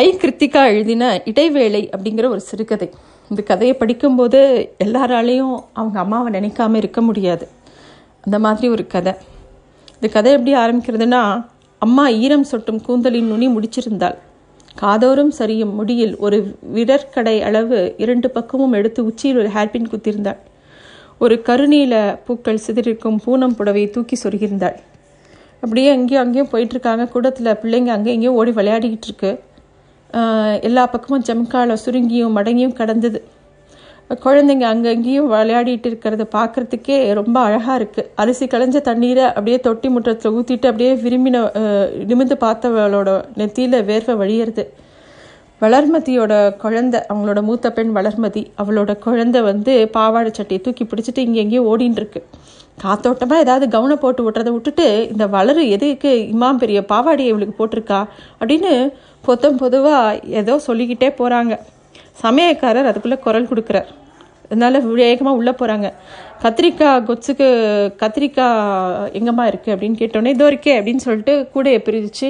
ஐ. கிருத்திகா எழுதின இடைவேளை அப்படிங்கிற ஒரு சிறுகதை. இந்த கதையை படிக்கும்போது எல்லாராலேயும் அவங்க அம்மாவை நினைக்காம இருக்க முடியாது. அந்த மாதிரி ஒரு கதை. இந்த கதை எப்படி ஆரம்பிக்கிறதுனா, அம்மா ஈரம் சொட்டும் கூந்தலின் நுனி முடிச்சிருந்தாள். காதோறும் சரியும் முடியில் ஒரு விரற்கடை அளவு இரண்டு பக்கமும் எடுத்து உச்சியில் ஒரு ஹேர்பின் குத்திருந்தாள். ஒரு கருநீல பூக்கள் சிதறிக்கும் பூனம் புடவையை தூக்கி சொருகியிருந்தாள். அப்படியே அங்கேயும் அங்கேயும் போயிட்டுருக்காங்க. கூடத்தில் பிள்ளைங்க அங்கே எங்கேயும் ஓடி விளையாடிக்கிட்டு இருக்கு. எல்லா பக்கமும் ஜம்காலம் சுருங்கியும் மடங்கியும் கடந்தது. குழந்தைங்க அங்கே எங்கேயும் விளையாடிட்டு இருக்கிறத பார்க்குறதுக்கே ரொம்ப அழகாக இருக்குது. அரிசி களைஞ்ச தண்ணீரை அப்படியே தொட்டி முற்றத்தில் ஊற்றிட்டு அப்படியே விரும்பின நிமிந்து பார்த்தவளோட நெத்தியில் வேர்வை வழியிறது. வளர்மதியோட குழந்தை, அவங்களோட மூத்த பெண் வளர்மதி, அவளோட குழந்தை வந்து பாவாடை சட்டையை தூக்கி பிடிச்சிட்டு இங்கே எங்கேயும் ஓடின்ட்டுருக்கு. காத்தோட்டமாக ஏதாவது கவனம் போட்டு விட்டுறதை விட்டுட்டு, இந்த வளரு எதுக்கு இமாம் பெரிய பாவாடையை இவளுக்கு போட்டிருக்கா அப்படின்னு பொதுவாக ஏதோ சொல்லிக்கிட்டே போகிறாங்க. சமையக்காரர் அதுக்குள்ளே குரல் கொடுக்குறார். அதனால வேகமாக உள்ளே போகிறாங்க. கத்திரிக்காய் கொச்சுக்கு கத்திரிக்காய் எங்கேம்மா இருக்குது அப்படின்னு கேட்டோடனே, இதோ இருக்கே அப்படின்னு சொல்லிட்டு கூடையை பிரித்து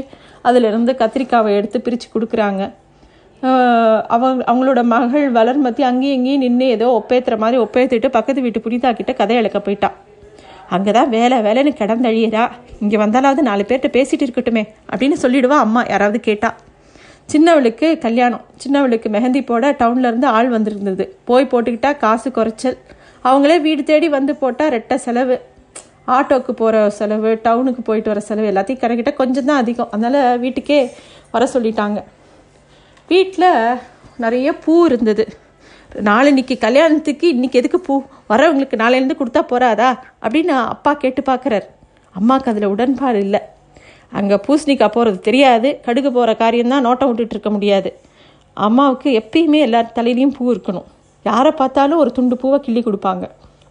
அதிலிருந்து கத்திரிக்காவை எடுத்து பிரித்து கொடுக்குறாங்க. அவங்களோட மகள் வளர்மதி அங்கேயும் இங்கேயும் நின்று ஏதோ ஒப்பேத்துற மாதிரி ஒப்பேத்திட்டு பக்கத்து வீட்டு புனிதாக்கிட்ட கதை இழக்க போயிட்டான். அங்கே தான் வேலை வேலைன்னு கிடந்தழியறா, இங்கே வந்தாலாவது நாலு பேர்கிட்ட பேசிகிட்டு இருக்கட்டுமே அப்படின்னு சொல்லிவிடுவா அம்மா யாராவது கேட்டா. சின்னவளுக்கு கல்யாணம், சின்னவளுக்கு மெஹந்தி போட டவுன்லேருந்து ஆள் வந்திருந்தது. போய் போட்டுக்கிட்டா காசு குறைச்சல், அவங்களே வீடு தேடி வந்து போட்டால் ரெட்டை செலவு, ஆட்டோக்கு போகிற செலவு, டவுனுக்கு போயிட்டு வர செலவு எல்லாத்தையும் கரைக்கிட்ட கொஞ்சம் தான் அதிகம். அதனால் வீட்டுக்கே வர சொல்லிட்டாங்க. வீட்டில் நிறைய பூ இருந்தது. நாளைக்கு கல்யாணத்துக்கு இன்றைக்கி எதுக்கு பூ, வரவங்களுக்கு நாளையிலேருந்து கொடுத்தா போகிறாதா அப்படின்னு அப்பா கேட்டு பார்க்குறார். அம்மாவுக்கு அதில் உடன்பாடு இல்லை. அங்கே பூசணிக்காய் போகிறது தெரியாது, கடுகு போகிற காரியம்தான், நோட்டம் விட்டுட்டு இருக்க முடியாது. அம்மாவுக்கு எப்பயுமே எல்லார் தலையிலையும் பூ இருக்கணும். யாரை பார்த்தாலும் ஒரு துண்டு பூவை கிள்ளி கொடுப்பாங்க.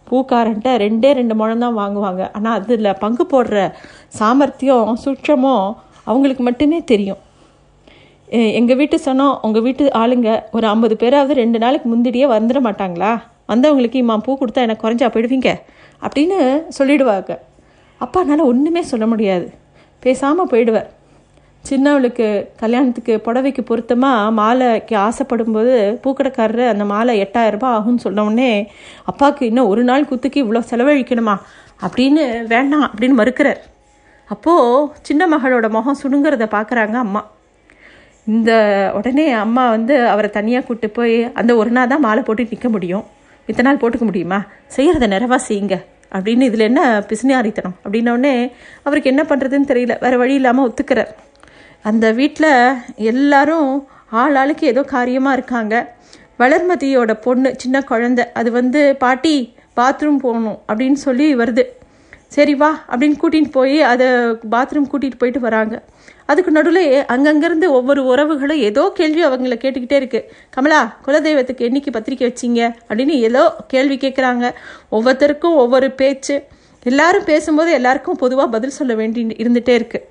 பூக்காரன்ட்ட ரெண்டு முழந்தான் வாங்குவாங்க. ஆனால் அதில் பங்கு போடுற சாமர்த்தியம் சுற்றமோ அவங்களுக்கு மட்டுமே தெரியும். எங்கள் வீட்டு சொன்னோம், உங்கள் வீட்டு ஆளுங்க ஒரு 50 பேராவது 2 நாளைக்கு முந்திடியே வந்துட மாட்டாங்களா, வந்தவங்களுக்கு இம்மா பூ கொடுத்தா எனக்கு குறைஞ்சா போயிடுவீங்க அப்படின்னு சொல்லிடுவாங்க. அப்பானால ஒன்றுமே சொல்ல முடியாது, பேசாமல் போயிடுவார். சின்னவளுக்கு கல்யாணத்துக்கு புடவைக்கு பொருத்தமாக மாலைக்கு ஆசைப்படும்போது பூக்கடைக்காரர் அந்த மாலை 8000 ரூபாய் ஆகும்னு சொன்னோடனே, அப்பாவுக்கு இன்னும் ஒரு நாள் குத்துக்கு இவ்வளோ செலவழிக்கணுமா அப்படின்னு வேண்டாம் அப்படின்னு மறுக்கிறார். அப்போது சின்ன மகளோட முகம் சுடுங்கிறத பார்க்குறாங்க அம்மா. இந்த உடனே அம்மா வந்து அவரை தனியாக கூப்பிட்டு போய், அந்த ஒரு நாள் தான் மாலை போட்டு நிற்க முடியும், இத்தனை நாள் போட்டுக்க முடியுமா, செய்கிறத நிறைவா செய்யுங்க அப்படின்னு, இதில் என்ன பிசுனாரித்தனம் அப்படின்னோடனே அவருக்கு என்ன பண்ணுறதுன்னு தெரியல. வேறு வழி இல்லாமல் ஒத்துக்கிறார். அந்த வீட்டில் எல்லாரும் ஆள் ஆளுக்கு ஏதோ காரியமாக இருக்காங்க. வளர்மதியோட பொண்ணு சின்ன குழந்தை அது வந்து, பாட்டி பாத்ரூம் போகணும் அப்படின்னு சொல்லி வருது. சரி வா அப்படின்னு கூட்டிகிட்டு போய் அதை பாத்ரூம் கூட்டிகிட்டு போயிட்டு வராங்க. அதுக்கு நடுவில் அங்கங்கேருந்து ஒவ்வொரு உறவுகளும் ஏதோ கேள்வி அவங்கள கேட்டுக்கிட்டே இருக்குது. கமலா, குலதெய்வத்துக்கு என்னைக்கு பத்திரிக்கை வச்சிங்க அப்படின்னு ஏதோ கேள்வி கேட்குறாங்க. ஒவ்வொருத்தருக்கும் ஒவ்வொரு பேச்சு. எல்லாரும் பேசும்போது எல்லாருக்கும் பொதுவாக பதில் சொல்ல வேண்டி இருந்துகிட்டே இருக்குது.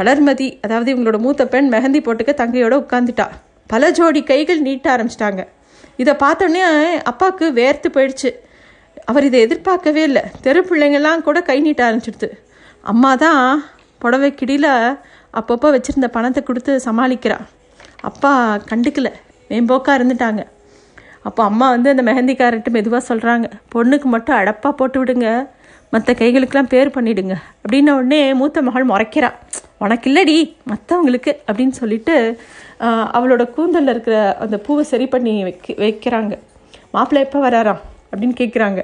வளர்மதி, அதாவது இவங்களோட மூத்த பெண், மெஹந்தி போட்டுக்க தங்கையோடு உட்காந்துட்டா. பல ஜோடி கைகள் நீட்ட ஆரம்பிச்சிட்டாங்க. இதை பார்த்தோன்னே அப்பாவுக்கு வேர்த்து போயிடுச்சு. அவர் இதை எதிர்பார்க்கவே இல்லை. தெரு பிள்ளைங்கள்லாம் கூட கை நீட்ட ஆரம்பிச்சிடுது. அம்மா தான் புடவைக்கிடியில் அப்பப்போ வச்சுருந்த பணத்தை கொடுத்து சமாளிக்கிறா. அப்பா கண்டுக்கலை, மேம்போக்காக இருந்துட்டாங்க. அப்போ அம்மா வந்து அந்த மெஹந்திக்காரர்கிட்ட மெதுவாக சொல்கிறாங்க, பொண்ணுக்கு மட்டும் அடப்பாக போட்டு விடுங்க, மற்ற கைகளுக்கெல்லாம் பேர் பண்ணிவிடுங்க அப்படின்ன உடனே மூத்த மகள் முறைக்கிறா, உனக்கு இல்லடி மற்றவங்களுக்கு அப்படின்னு சொல்லிட்டு அவளோட கூந்தலில் இருக்கிற அந்த பூவை சரி பண்ணி வைக்கிறாங்க. மாப்பிள்ளை எப்போ வராராம் அப்படின்னு கேட்குறாங்க.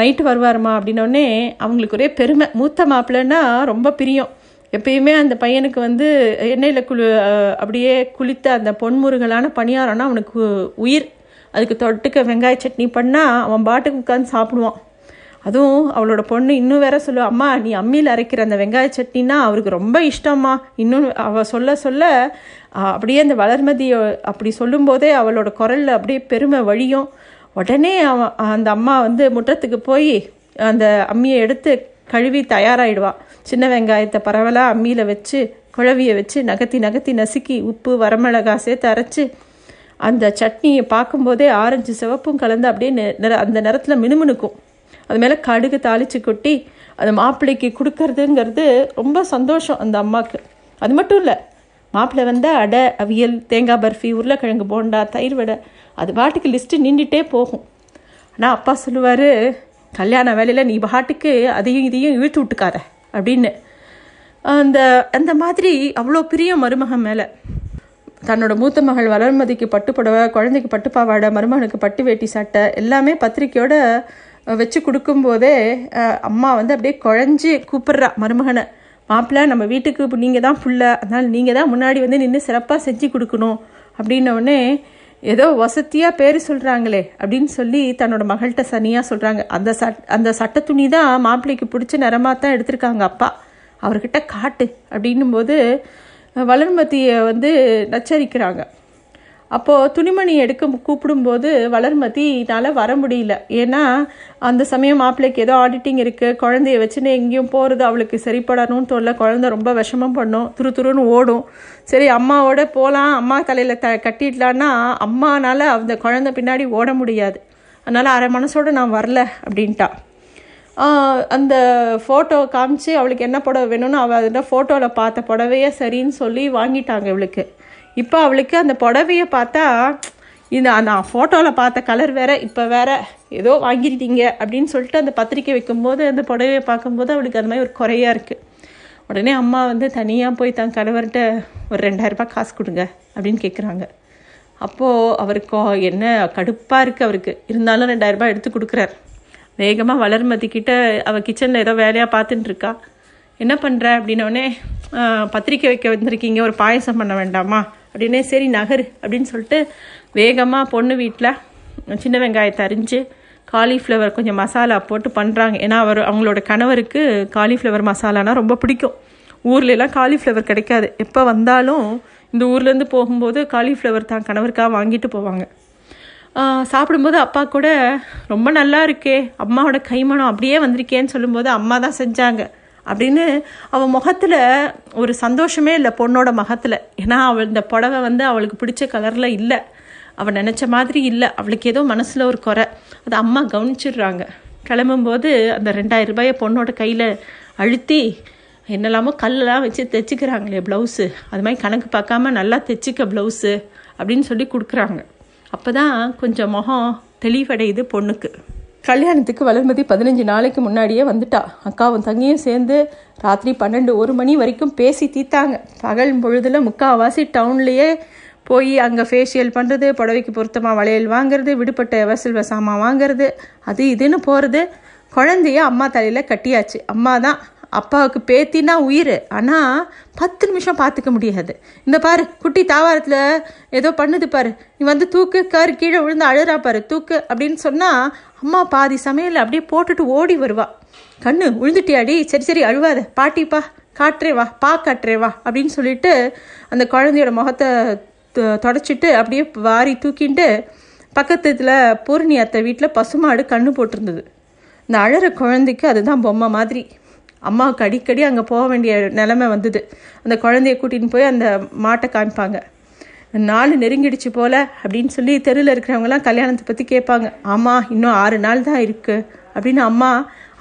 நைட்டு வருவாருமா அப்படின்னோடனே அவங்களுக்கு ஒரே பெருமை. மூத்த மாப்பிள்ளைன்னா ரொம்ப பிரியம். எப்பயுமே அந்த பையனுக்கு வந்து எண்ணெயில் அப்படியே குளித்த அந்த பொன்முருகலான பணியாரம்னா அவனுக்கு உயிர். அதுக்கு தொட்டுக்க வெங்காய சட்னி பண்ணால் அவன் பாட்டுக்கு உட்காந்து சாப்பிடுவான். அதுவும் அவளோட பொண்ணு இன்னும் வேற சொல்லுவாள், அம்மா நீ அம்மியில் அரைக்கிற அந்த வெங்காய சட்னின்னா அவருக்கு ரொம்ப இஷ்டம்மா. இன்னும் அவள் சொல்ல சொல்ல அப்படியே அந்த வளர்மதி அப்படி சொல்லும்போதே அவளோட குரலில் அப்படியே பெருமை வழியும். உடனே அவன் அந்த அம்மா வந்து முற்றத்துக்கு போய் அந்த அம்மியை எடுத்து கழுவி தயாராகிடுவான். சின்ன வெங்காயத்தை பரவலாக அம்மியில் வச்சு குழவியை வச்சு நகர்த்தி நசுக்கி உப்பு வரமிளகா சேர்த்து அரைச்சி அந்த சட்னியை பார்க்கும்போதே ஆரஞ்சு சிவப்பும் கலந்து அப்படியே அந்த நேரத்தில் மினுமினுக்கும். அது மேலே கடுகு தாளித்து கொட்டி அந்த மாப்பிள்ளைக்கு கொடுக்கறதுங்கிறது ரொம்ப சந்தோஷம் அந்த அம்மாவுக்கு. அது மட்டும் இல்லை, மாப்பிள்ளை வந்தால் அடை, அவியல், தேங்காய் பர்ஃபி, உருளைக்கிழங்கு போண்டா, தயிர் வடை, அது பாட்டுக்கு லிஸ்ட்டு நின்றுட்டே போகும். ஆனால் அப்பா சொல்லுவார், கல்யாண வேலையில் நீ பாட்டுக்கு அதையும் இதையும் இழுத்து விட்டுக்காத அப்படின்னு. அந்த அந்த மாதிரி அவ்வளோ பிரிய மருமகன் மேலே. தன்னோட மூத்த மகள் வளர்மதிக்கு பட்டுப்புடவை, குழந்தைக்கு பட்டுப்பாவாடை, மருமகனுக்கு பட்டு வேட்டி சட்டை எல்லாமே பத்திரிக்கையோட வச்சு கொடுக்கும்போதே அம்மா வந்து அப்படியே குழஞ்சி கூப்பிட்றா மருமகனை, மாப்பிள்ளை நம்ம வீட்டுக்கு நீங்கள் தான் புள்ள, அதனால் நீங்கள் தான் முன்னாடி வந்து நின்று சிறப்பாக செஞ்சு கொடுக்கணும் அப்படின்னோடனே ஏதோ வசதியாக பேர் சொல்கிறாங்களே அப்படின்னு சொல்லி தன்னோட மகள்கிட்ட சனியாக சொல்கிறாங்க. அந்த சட்ட துணி தான் மாப்பிள்ளைக்கு பிடிச்ச நிறமாக தான் எடுத்திருக்காங்க அப்பா, அவர்கிட்ட காட்டு அப்படின்னும் போது வளர்மதியை வந்து நச்சரிக்கிறாங்க. அப்போது துணிமணி எடுக்க கூப்பிடும்போது வளர்மதினால் வர முடியல. ஏன்னா அந்த சமயம் மாப்பிள்ளைக்கு ஏதோ ஆடிட்டிங் இருக்குது, குழந்தைய வச்சுன்னு எங்கேயும் போகிறது அவளுக்கு சரிப்படணும்னு தோல்ல, குழந்தை ரொம்ப விஷமம் பண்ணும், துருன்னு ஓடும். சரி அம்மாவோட போகலாம், அம்மா தலையில் கட்டிடலான்னா அம்மானால் அந்த குழந்தை பின்னாடி ஓட முடியாது, அதனால் அரை மனசோடு நான் வரல அப்படின்ட்டா. அந்த ஃபோட்டோ காமிச்சு அவளுக்கு என்ன புடவை வேணும்னு அவள் அதுனா ஃபோட்டோவில் பார்த்த புடவையே சரின்னு சொல்லி வாங்கிட்டாங்க இவளுக்கு. இப்போ அவளுக்கு அந்த புடவையை பார்த்தா இந்த நான் ஃபோட்டோவில் பார்த்த கலர் வேற, இப்போ வேற ஏதோ வாங்கிட்டீங்க அப்படின்னு சொல்லிட்டு அந்த பத்திரிக்கை வைக்கும்போது அந்த புடவையை பார்க்கும்போது அவளுக்கு அந்த மாதிரி ஒரு குறையாக இருக்குது. உடனே அம்மா வந்து தனியாக போய் தன் கணவர்கிட்ட ஒரு 2000 ரூபா காசு கொடுங்க அப்படின்னு கேட்குறாங்க. அப்போது அவருக்கோ என்ன கடுப்பாக இருக்குது, அவருக்கு இருந்தாலும் 2000 ரூபாய் எடுத்து கொடுக்குறாரு. வேகமாக வளர்மதிக்கிட்ட அவள் கிச்சனில் ஏதோ வேலையாக பார்த்துட்டு இருக்கா, என்ன பண்ணுற அப்படின்னோடனே பத்திரிக்கை வைக்க வந்திருக்கீங்க, ஒரு பாயசம் பண்ண வேண்டாமா அப்படின்னே. சரி நகர் அப்படின்னு சொல்லிட்டு வேகமாக பொண்ணு வீட்டில் சின்ன வெங்காயத்தை அரிஞ்சு காலிஃப்ளவர் கொஞ்சம் மசாலா போட்டு பண்ணுறாங்க. ஏன்னா அவங்களோட கணவருக்கு காலிஃப்ளவர் மசாலானா ரொம்ப பிடிக்கும். ஊர்லெலாம் காலிஃப்ளவர் கிடைக்காது, எப்போ வந்தாலும் இந்த ஊர்லேருந்து போகும்போது காலிஃப்ளவர் தான் கணவருக்காக வாங்கிட்டு போவாங்க. சாப்பிடும்போது அப்பா கூட ரொம்ப நல்லா இருக்கே, அம்மாவோட கைமணம் அப்படியே வந்திருக்கேன்னு சொல்லும்போது அம்மா தான் செஞ்சாங்க அப்படின்னு அவள் முகத்தில் ஒரு சந்தோஷமே இல்லை, பொண்ணோட முகத்தில். ஏன்னா அவள் இந்த புடவை வந்து அவளுக்கு பிடிச்ச கலரில் இல்லை, அவள் நினச்ச மாதிரி இல்லை, அவளுக்கு ஏதோ மனசில் ஒரு குறை, அதை அம்மா கவனிச்சிடுறாங்க. கிளம்பும்போது அந்த 2000 ரூபாயை பொண்ணோட கையில் அழுத்தி என்னெல்லாமோ கல்லெலாம் வச்சு தைச்சிக்கிறாங்களே ப்ளவுஸு, அது மாதிரி கணக்கு பார்க்காம நல்லா தைச்சிக்க ப்ளவுஸு அப்படின்னு சொல்லி கொடுக்குறாங்க. அப்போ தான் கொஞ்சம் முகம் தெளிவடையுது பொண்ணுக்கு. கல்யாணத்துக்கு வளர்மதி 15 நாளைக்கு முன்னாடியே வந்துட்டா. அக்காவும் தங்கியும் சேர்ந்து ராத்திரி 12-1 மணி வரைக்கும் பேசி தீத்தாங்க. பகல் பொழுதில் முக்கால்வாசி டவுன்லேயே போய் அங்கே ஃபேஷியல் பண்ணுறது, புடவைக்கு பொருத்தமாக வளையல் வாங்கிறது, விடுபட்ட எவசல்வ சாமான் வாங்கிறது, அது இதுன்னு போகிறது. குழந்தைய அம்மா தலையில் கட்டியாச்சு. அம்மா தான் அப்பாவுக்கு பேத்தின்னா உயிர், ஆனால் 10 நிமிஷம் பார்த்துக்க முடியாது. இந்த பாரு குட்டி தாவாரத்தில் ஏதோ பண்ணுது பாரு, நீ வந்து தூக்கு, கார் கீழே விழுந்து அழுறா பாரு, தூக்கு அப்படின்னு சொன்னால் அம்மா பாதி சமையல் அப்படியே போட்டுட்டு ஓடி வருவா. கண்ணு விழுந்துட்டியாடி, சரி சரி அழுவாத, பாட்டிப்பா காட்டுறே வா, காட்டுறே வா அப்படின்னு சொல்லிட்டு அந்த குழந்தையோட முகத்தை தொடச்சிட்டு அப்படியே வாரி தூக்கிட்டு பக்கத்துல பூர்ணி அத்தை வீட்டில் பசுமாடு கண்ணு போட்டிருந்தது. இந்த அழற குழந்தைக்கு அதுதான் பொம்மை மாதிரி. அம்மாவுக்கு அடிக்கடி அங்கே போக வேண்டிய நிலைமை வந்தது. அந்த குழந்தைய கூட்டின்னு போய் அந்த மாட்டை காமிப்பாங்க. நாள் நெருங்கிடுச்சு போல் அப்படின்னு சொல்லி தெருவில் இருக்கிறவங்கலாம் கல்யாணத்தை பற்றி கேட்பாங்க. ஆமாம் இன்னும் 6 நாள் தான் இருக்குது அப்படின்னு அம்மா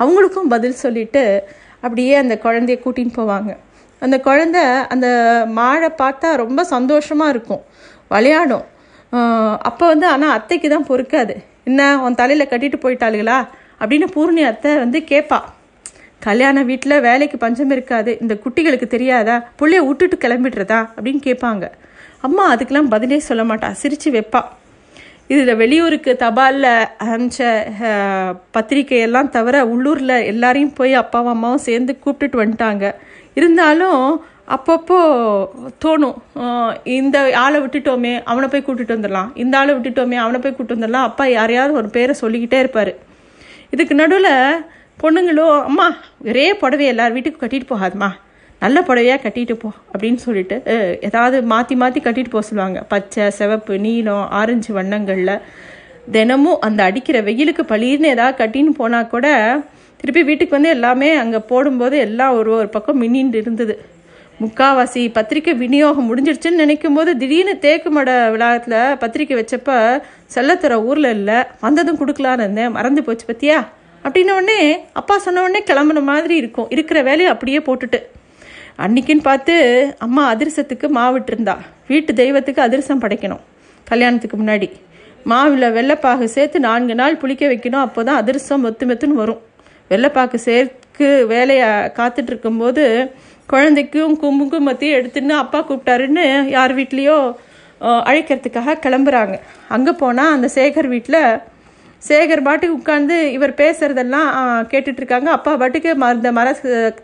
அவங்களுக்கும் பதில் சொல்லிவிட்டு அப்படியே அந்த குழந்தைய கூட்டின்னு போவாங்க. அந்த குழந்தை அந்த மாடை பார்த்தா ரொம்ப சந்தோஷமாக இருக்கும், விளையாடும். அப்போ வந்து ஆனால் அத்தைக்கு தான் பொறுக்காது, என்ன உன் தலையில் கட்டிட்டு போயிட்டாளுங்களா அப்படின்னு பூர்ணி அத்தை வந்து கேட்பா. கல்யாண வீட்டில் வேலைக்கு பஞ்சம் இருக்காது, இந்த குட்டிகளுக்கு தெரியாதா, பிள்ளைய விட்டுட்டு கிளம்பிடுறதா அப்படின்னு கேட்பாங்க. அம்மா அதுக்கெல்லாம் பதிலே சொல்ல மாட்டா, சிரித்து வைப்பா. இதில் வெளியூருக்கு தபாலில் அனுப்பிச்ச பத்திரிக்கையெல்லாம் தவிர உள்ளூரில் எல்லாரையும் போய் அப்பாவும் அம்மாவும் சேர்ந்து கூப்பிட்டுட்டு வந்துட்டாங்க. இருந்தாலும் அப்பப்போ தோணும், இந்த ஆளை விட்டுட்டோமே அவனை போய் கூப்பிட்டு வந்துடலாம், இந்த ஆளை விட்டுட்டோமே அவனை போய் கூப்பிட்டு வந்துடலாம். அப்பா யாரையாவது ஒரு பேரை சொல்லிக்கிட்டே இருப்பார். இதுக்கு நடுவில் பொண்ணுங்களோ அம்மா ஒரே புடவையை எல்லார் வீட்டுக்கு கட்டிட்டு போகாதுமா, நல்ல புடவையாக கட்டிட்டு போ அப்படின்னு சொல்லிட்டு ஏதாவது மாற்றி கட்டிட்டு போக சொல்லுவாங்க. பச்சை, சிவப்பு, நீலம், ஆரஞ்சு வண்ணங்களில் தினமும் அந்த அடிக்கிற வெயிலுக்கு பளிர்னு ஏதாவது கட்டின்னு போனால் கூட திருப்பி வீட்டுக்கு வந்து எல்லாமே அங்கே போடும்போது எல்லாம் ஒரு பக்கம் மின்னின்னு இருந்தது. முக்காவாசி பத்திரிக்கை விநியோகம் முடிஞ்சிடுச்சுன்னு நினைக்கும் போது திடீர்னு தேக்கு மட விழாத்தில் பத்திரிக்கை வச்சப்ப செல்லத்துற ஊரில் இல்லை, வந்ததும் கொடுக்கலான்னு இருந்தேன், மறந்து போச்சு பத்தியா அப்படின்னோடனே அப்பா சொன்ன உடனே கிளம்புன மாதிரி இருக்கும். இருக்கிற வேலையை அப்படியே போட்டுட்டு அன்றைக்கின்னு பார்த்து அம்மா அதிரசத்துக்கு மாவிட்டுருந்தா. வீட்டு தெய்வத்துக்கு அதிரசம் படைக்கணும் கல்யாணத்துக்கு முன்னாடி. மாவில் வெள்ளைப்பாகு சேர்த்து 4 நாள் புளிக்க வைக்கணும். அப்போ தான் அதிரசம் மொத்து மெத்துன்னு வரும். வெள்ளைப்பாக்கு சேர்க்கு வேலையை காத்துட்ருக்கும்போது குழந்தைக்கும் கும்புக்கும் மத்தியும் எடுத்துன்னு அப்பா கூப்பிட்டாருன்னு யார் வீட்லேயோ அழைக்கிறதுக்காக கிளம்புறாங்க. அங்கே போனால் அந்த சேகர் வீட்டில் சேகர் பாட்டுக்கு உட்காந்து இவர் பேசுகிறதெல்லாம் கேட்டுட்ருக்காங்க. அப்பா பாட்டுக்கு அந்த மர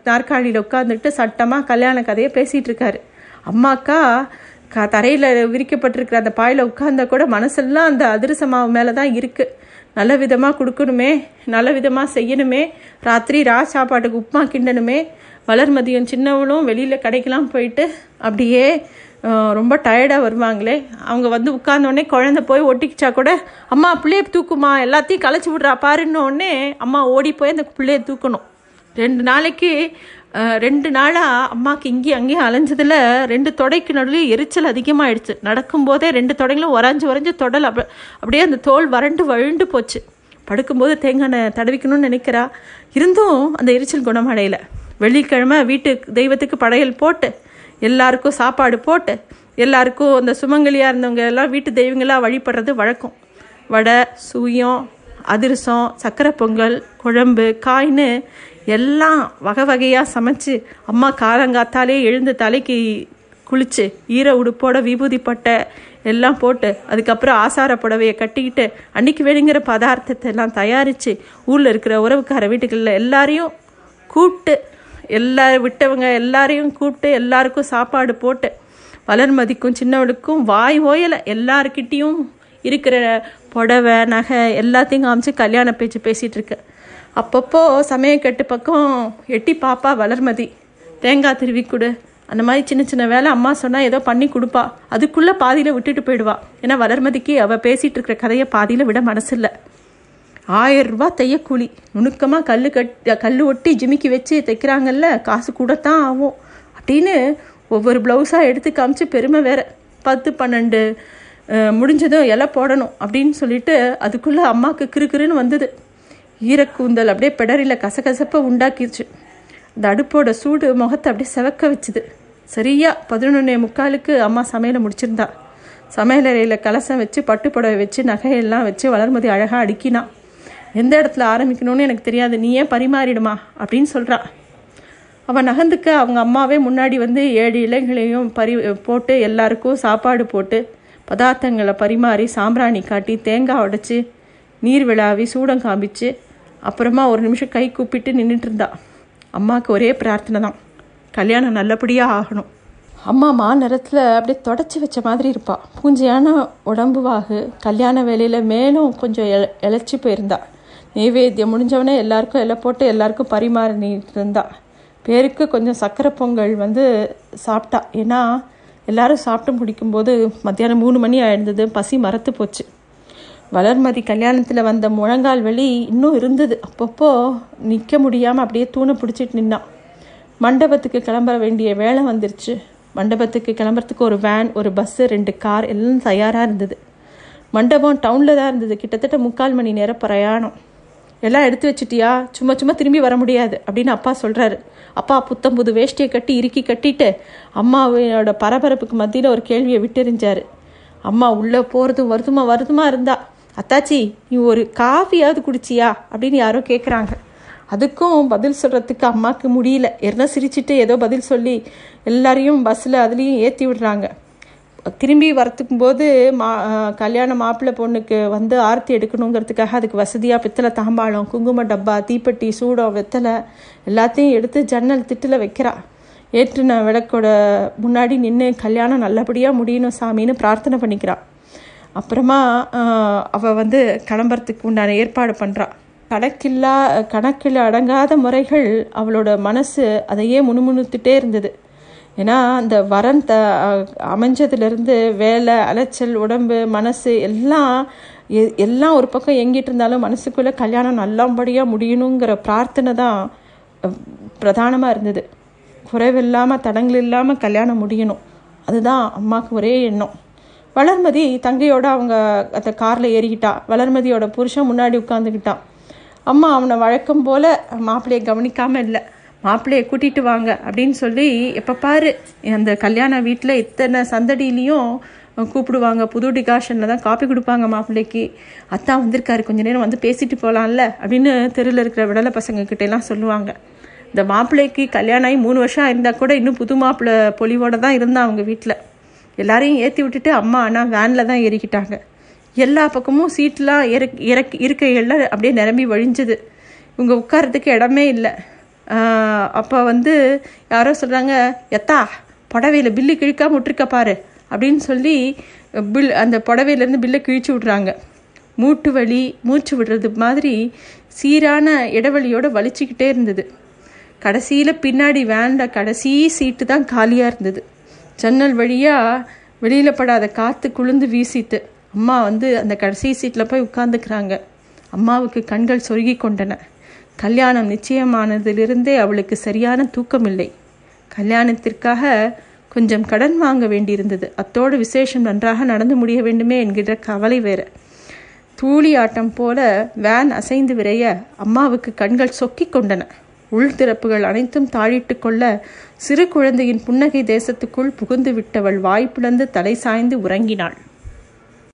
நாற்காலியில் உட்காந்துட்டு சட்டமாக கல்யாண கதையை பேசிகிட்ருக்காரு. அம்மாக்கா தரையில் விரிக்கப்பட்டிருக்கிற அந்த பாயில் உட்கார்ந்தா கூட மனசெல்லாம் அந்த அதிரச மாவு மேலே தான் இருக்குது. நல்ல விதமாக கொடுக்கணுமே, நல்ல விதமாக செய்யணுமே, ராத்திரி சாப்பாட்டுக்கு உப்புமா கிண்டணுமே. வளர்மதியும் சின்னவளும் வெளியில் கடைக்கெல்லாம் போயிட்டு அப்படியே ரொம்ப டயர்டாக வருவாங்களே. அவங்க வந்து உட்கார்ந்தோடனே குழந்தை போய் ஒட்டிக்கிச்சா கூட அம்மா பிள்ளையை தூக்குமா, எல்லாத்தையும் கலைச்சி விட்றா பாருன்னொடனே அம்மா ஓடி போய் அந்த பிள்ளையை தூக்கணும். 2 நாளாக அம்மாவுக்கு இங்கேயும் அங்கேயும் அலைஞ்சதில் 2 தொடைக்கு நடுவில் எரிச்சல் அதிகமாகிடுச்சு. நடக்கும்போதே 2 தொடைகளும் உறைஞ்சு தொடல் அப்படியே அந்த தோல் வறண்டு வழுண்டு போச்சு. படுக்கும்போது தேங்காய் தடவிக்கணும்னு நினைக்கிறா. இருந்தும் அந்த எரிச்சல் குணமடையலை. வெள்ளிக்கிழமை வீட்டு தெய்வத்துக்கு படையல் போட்டு எல்லாருக்கும் சாப்பாடு போட்டு எல்லாருக்கும் அந்த சுமங்கலியாக இருந்தவங்க எல்லாம் வீட்டு தெய்வங்களாக வழிபடுறது வழக்கம். வடை, சூயம், அதிரசம், சக்கரை பொங்கல், குழம்பு, காய்ன்னு எல்லாம் வகை வகையாக சமைச்சு அம்மா காலங்காத்தாலே எழுந்து தலைக்கு குளிச்சு ஈர உடுப்போட விபூதி பட்டை எல்லாம் போட்டு அதுக்கப்புறம் ஆசார புடவையை கட்டிக்கிட்டு அன்றைக்கி வேணுங்கிற பதார்த்தத்தை எல்லாம் தயாரித்து ஊரில் இருக்கிற உறவுக்கார வீட்டுகளில் எல்லாரையும் கூப்பிட்டு எல்லாரையும் கூப்பிட்டு எல்லாருக்கும் சாப்பாடு போட்டு வளர்மதிக்கும் சின்னவளுக்கும் வாய் ஓயலை. எல்லாருக்கிட்டேயும் இருக்கிற புடவை, நகை எல்லாத்தையும் காமிச்சு கல்யாண பேச்சு பேசிகிட்டு இருக்கு. அப்பப்போ சமயக்கட்டு பக்கம் எட்டி பாப்பா வளர்மதி, தேங்காய் திருவி கொடு, அந்த மாதிரி சின்ன சின்ன வேலை அம்மா சொன்னால் ஏதோ பண்ணி கொடுப்பா. அதுக்குள்ளே பாதியில் விட்டுட்டு போயிடுவா. ஏன்னா வளர்மதிக்கு அவள் பேசிகிட்டு இருக்கிற கதையை பாதியில் விட மனசில்லை. 1000 ரூபா தையக்கூலி. நுணுக்கமாக கல் ஒட்டி ஜிமிக்கி வச்சு தைக்கிறாங்கல்ல, காசு கூட தான் ஆகும் அப்படின்னு ஒவ்வொரு ப்ளவுஸாக எடுத்து காமிச்சு பெருமை வேறு. 10, 12 முடிஞ்சதும் இலை போடணும் அப்படின்னு சொல்லிட்டு அதுக்குள்ளே அம்மாவுக்கு கிறுக்குன்னு வந்தது. ஈரக்கூந்தல் அப்படியே பிடரியில் கசகசப்பை உண்டாக்கிடுச்சு. அந்த அடுப்போட சூடு முகத்தை அப்படியே செவக்க வச்சுது. சரியாக 11:45 அம்மா சமையலை முடிச்சிருந்தா. சமையலறையில் கலசம் வச்சு, பட்டுப்புடவை வச்சு, நகையெல்லாம் வச்சு வளர்மதி அழகாக அடுக்கினா. எந்த இடத்துல ஆரம்பிக்கணும்னு எனக்கு தெரியாது, நீ ஏன் பரிமாறிடுமா அப்படின்னு சொல்கிறா. அவன் நகர்ந்துக்க அவங்க அம்மாவே முன்னாடி வந்து 7 இலைகளையும் போட்டு எல்லாருக்கும் சாப்பாடு போட்டு பதார்த்தங்களை பரிமாறி சாம்பிராணி காட்டி தேங்காய் உடைச்சி நீர் விழாவி சூடம் காமிச்சு அப்புறமா 1 நிமிஷம் கை கூப்பிட்டு நின்றுட்டு இருந்தா. அம்மாவுக்கு ஒரே பிரார்த்தனை தான், கல்யாணம் நல்லபடியாக ஆகணும். அம்மா மா நேரத்தில் அப்படியே தொடச்சி வச்ச மாதிரி இருப்பாள். பூஞ்சையான உடம்பு வாகு கல்யாண வேலையில் மேலும் கொஞ்சம் இழைச்சி போயிருந்தா. நெய்வேத்தியம் முடிஞ்சவனே எல்லாருக்கும் எல்லாம் போட்டு எல்லாருக்கும் பரிமாறிட்டு இருந்தா. பேருக்கு கொஞ்சம் சக்கரை பொங்கல் வந்து சாப்பிட்டா. ஏன்னா எல்லாரும் சாப்பிட்டு முடிக்கும்போது மத்தியானம் 3 மணி ஆயிருந்தது. பசி மரத்து போச்சு. வளர்மதி கல்யாணத்தில் வந்த முழங்கால் வலி இன்னும் இருந்தது. அப்பப்போ நிற்க முடியாமல் அப்படியே தூணை பிடிச்சிட்டு நின்னான். மண்டபத்துக்கு கிளம்ப வேண்டிய வேலை வந்துருச்சு. மண்டபத்துக்கு கிளம்புறதுக்கு ஒரு வேன், ஒரு பஸ்ஸு, 2 கார் எல்லாம் தயாராக இருந்தது. மண்டபம் டவுனில் தான் இருந்தது. கிட்டத்தட்ட 3/4 மணி நேரம் பிரயாணம். எல்லாம் எடுத்து வச்சிட்டியா, சும்மா திரும்பி வர முடியாது அப்படின்னு அப்பா சொல்கிறாரு. அப்பா புத்தம் புது வேஷ்டியை கட்டி இறுக்கி கட்டிட்டு அம்மாவோட பரபரப்புக்கு மத்தியில் ஒரு கேள்வியை விட்டெறிஞ்சார். அம்மா உள்ளே போகிறதும் வருதுமா இருந்தா. அத்தாச்சி, நீ ஒரு காஃபியாவது குடிச்சியா அப்படின்னு யாரோ கேட்குறாங்க. அதுக்கும் பதில் சொல்கிறதுக்கு அம்மாவுக்கு முடியல. என்ன சிரிச்சுட்டு ஏதோ பதில் சொல்லி எல்லாரையும் பஸ்ஸில் அதுலேயும் ஏற்றி விடுறாங்க. திரும்பி வரத்துக்கும் போது கல்யாண மாப்பிள்ளை பொண்ணுக்கு வந்து ஆர்த்தி எடுக்கணுங்கிறதுக்காக அதுக்கு வசதியாக பித்தளை தாம்பாளம், குங்கும டப்பா, தீப்பெட்டி, சூடம், வெத்தலை எல்லாத்தையும் எடுத்து ஜன்னல் திட்டில் வைக்கிறா. ஏற்றின விளக்கோட முன்னாடி நின்று கல்யாணம் நல்லபடியாக முடியணும் சாமின்னு பிரார்த்தனை பண்ணிக்கிறா. அப்புறமா அவள் வந்து கிளம்புறதுக்கு உண்டான ஏற்பாடு பண்ணுறா. கணக்கில் அடங்காத முறைகள் அவளோட மனசு அதையே முணுமுணுத்துட்டே இருந்தது. ஏன்னா அந்த வரன் அமைஞ்சதுலேருந்து வேலை, அலைச்சல், உடம்பு, மனசு எல்லாம் ஒரு பக்கம் எங்கிட்டு இருந்தாலும் மனசுக்குள்ளே கல்யாணம் நல்லபடியாக முடியணுங்கிற பிரார்த்தனை தான் பிரதானமாக இருந்தது. குறைவில்லாமல் தடங்கள் இல்லாமல் கல்யாணம் முடியணும், அதுதான் அம்மாவுக்கு ஒரே எண்ணம். வளர்மதி தங்கையோட அவங்க அந்த காரில் ஏறிக்கிட்டா. வளர்மதியோட புருஷன் முன்னாடி உட்காந்துக்கிட்டான். அம்மா அவனை வழக்கம் போல் மாப்பிள்ளையை கவனிக்காமல் இல்லை. மாப்பிள்ளையை கூட்டிகிட்டு வாங்க அப்படின்னு சொல்லி எப்போ பாரு அந்த கல்யாண வீட்டில் இத்தனை சந்தடியிலையும் கூப்பிடுவாங்க. புது டிகாஷனில் தான் காப்பி கொடுப்பாங்க மாப்பிள்ளைக்கு. அத்தான் வந்திருக்காரு, கொஞ்சம் நேரம் வந்து பேசிட்டு போகலாம்ல அப்படின்னு தெருவில் இருக்கிற விடலை பசங்கக்கிட்டலாம் சொல்லுவாங்க. இந்த மாப்பிள்ளைக்கு கல்யாணம் ஆகி 3 வருஷம் இருந்தால் கூட இன்னும் புது மாப்பிள்ளை பொலிவோடு தான் இருந்தான் அவங்க வீட்டில். எல்லாரையும் ஏற்றி விட்டுட்டு அம்மா ஆனால் வேனில் தான் ஏறிக்கிட்டாங்க. எல்லா பக்கமும் சீட்லாம் இருக்கைகளில் அப்படியே நிரம்பி வழிஞ்சது. இவங்க உட்கார்றதுக்கு இடமே இல்லை. அப்போ வந்து யாரோ சொல்கிறாங்க, எத்தா புடவையில் பில்லு கிழிக்காம விட்டுருக்க பாரு அப்படின்னு சொல்லி அந்த புடவையிலேருந்து பில்லை கிழிச்சு விட்றாங்க. மூட்டு வலி, மூச்சு விடுறது மாதிரி சீரான இடைவெளியோடு வலிச்சுக்கிட்டே இருந்தது. கடைசியில் பின்னாடி வேனில் கடைசி சீட்டு தான் காலியாக இருந்தது. ஜன்னல் வழியாக வெளியில் படாத காற்று குளிர்ந்து வீசிட்டு அம்மா வந்து அந்த கடைசி சீட்டில் போய் உட்காந்துக்கிறாங்க. அம்மாவுக்கு கண்கள் சொருகி கொண்டன. கல்யாணம் நிச்சயமானதிலிருந்தே அவளுக்கு சரியான தூக்கமில்லை. கல்யாணத்திற்காக கொஞ்சம் கடன் வாங்க வேண்டியிருந்தது. அத்தோடு விசேஷம் நன்றாக நடந்து முடிய வேண்டுமே என்கிற கவலை வேற. தூளி ஆட்டம் போல வேன் அசைந்து விரைய அம்மாவுக்கு கண்கள் சொக்கி கொண்டன. உள்திறப்புகள் அனைத்தும் தாழிட்டு கொள்ள சிறு குழந்தையின் புன்னகை தேசத்துக்குள் புகுந்து விட்டவள் வாய்ப்பிழந்து தலை சாய்ந்து உறங்கினாள்.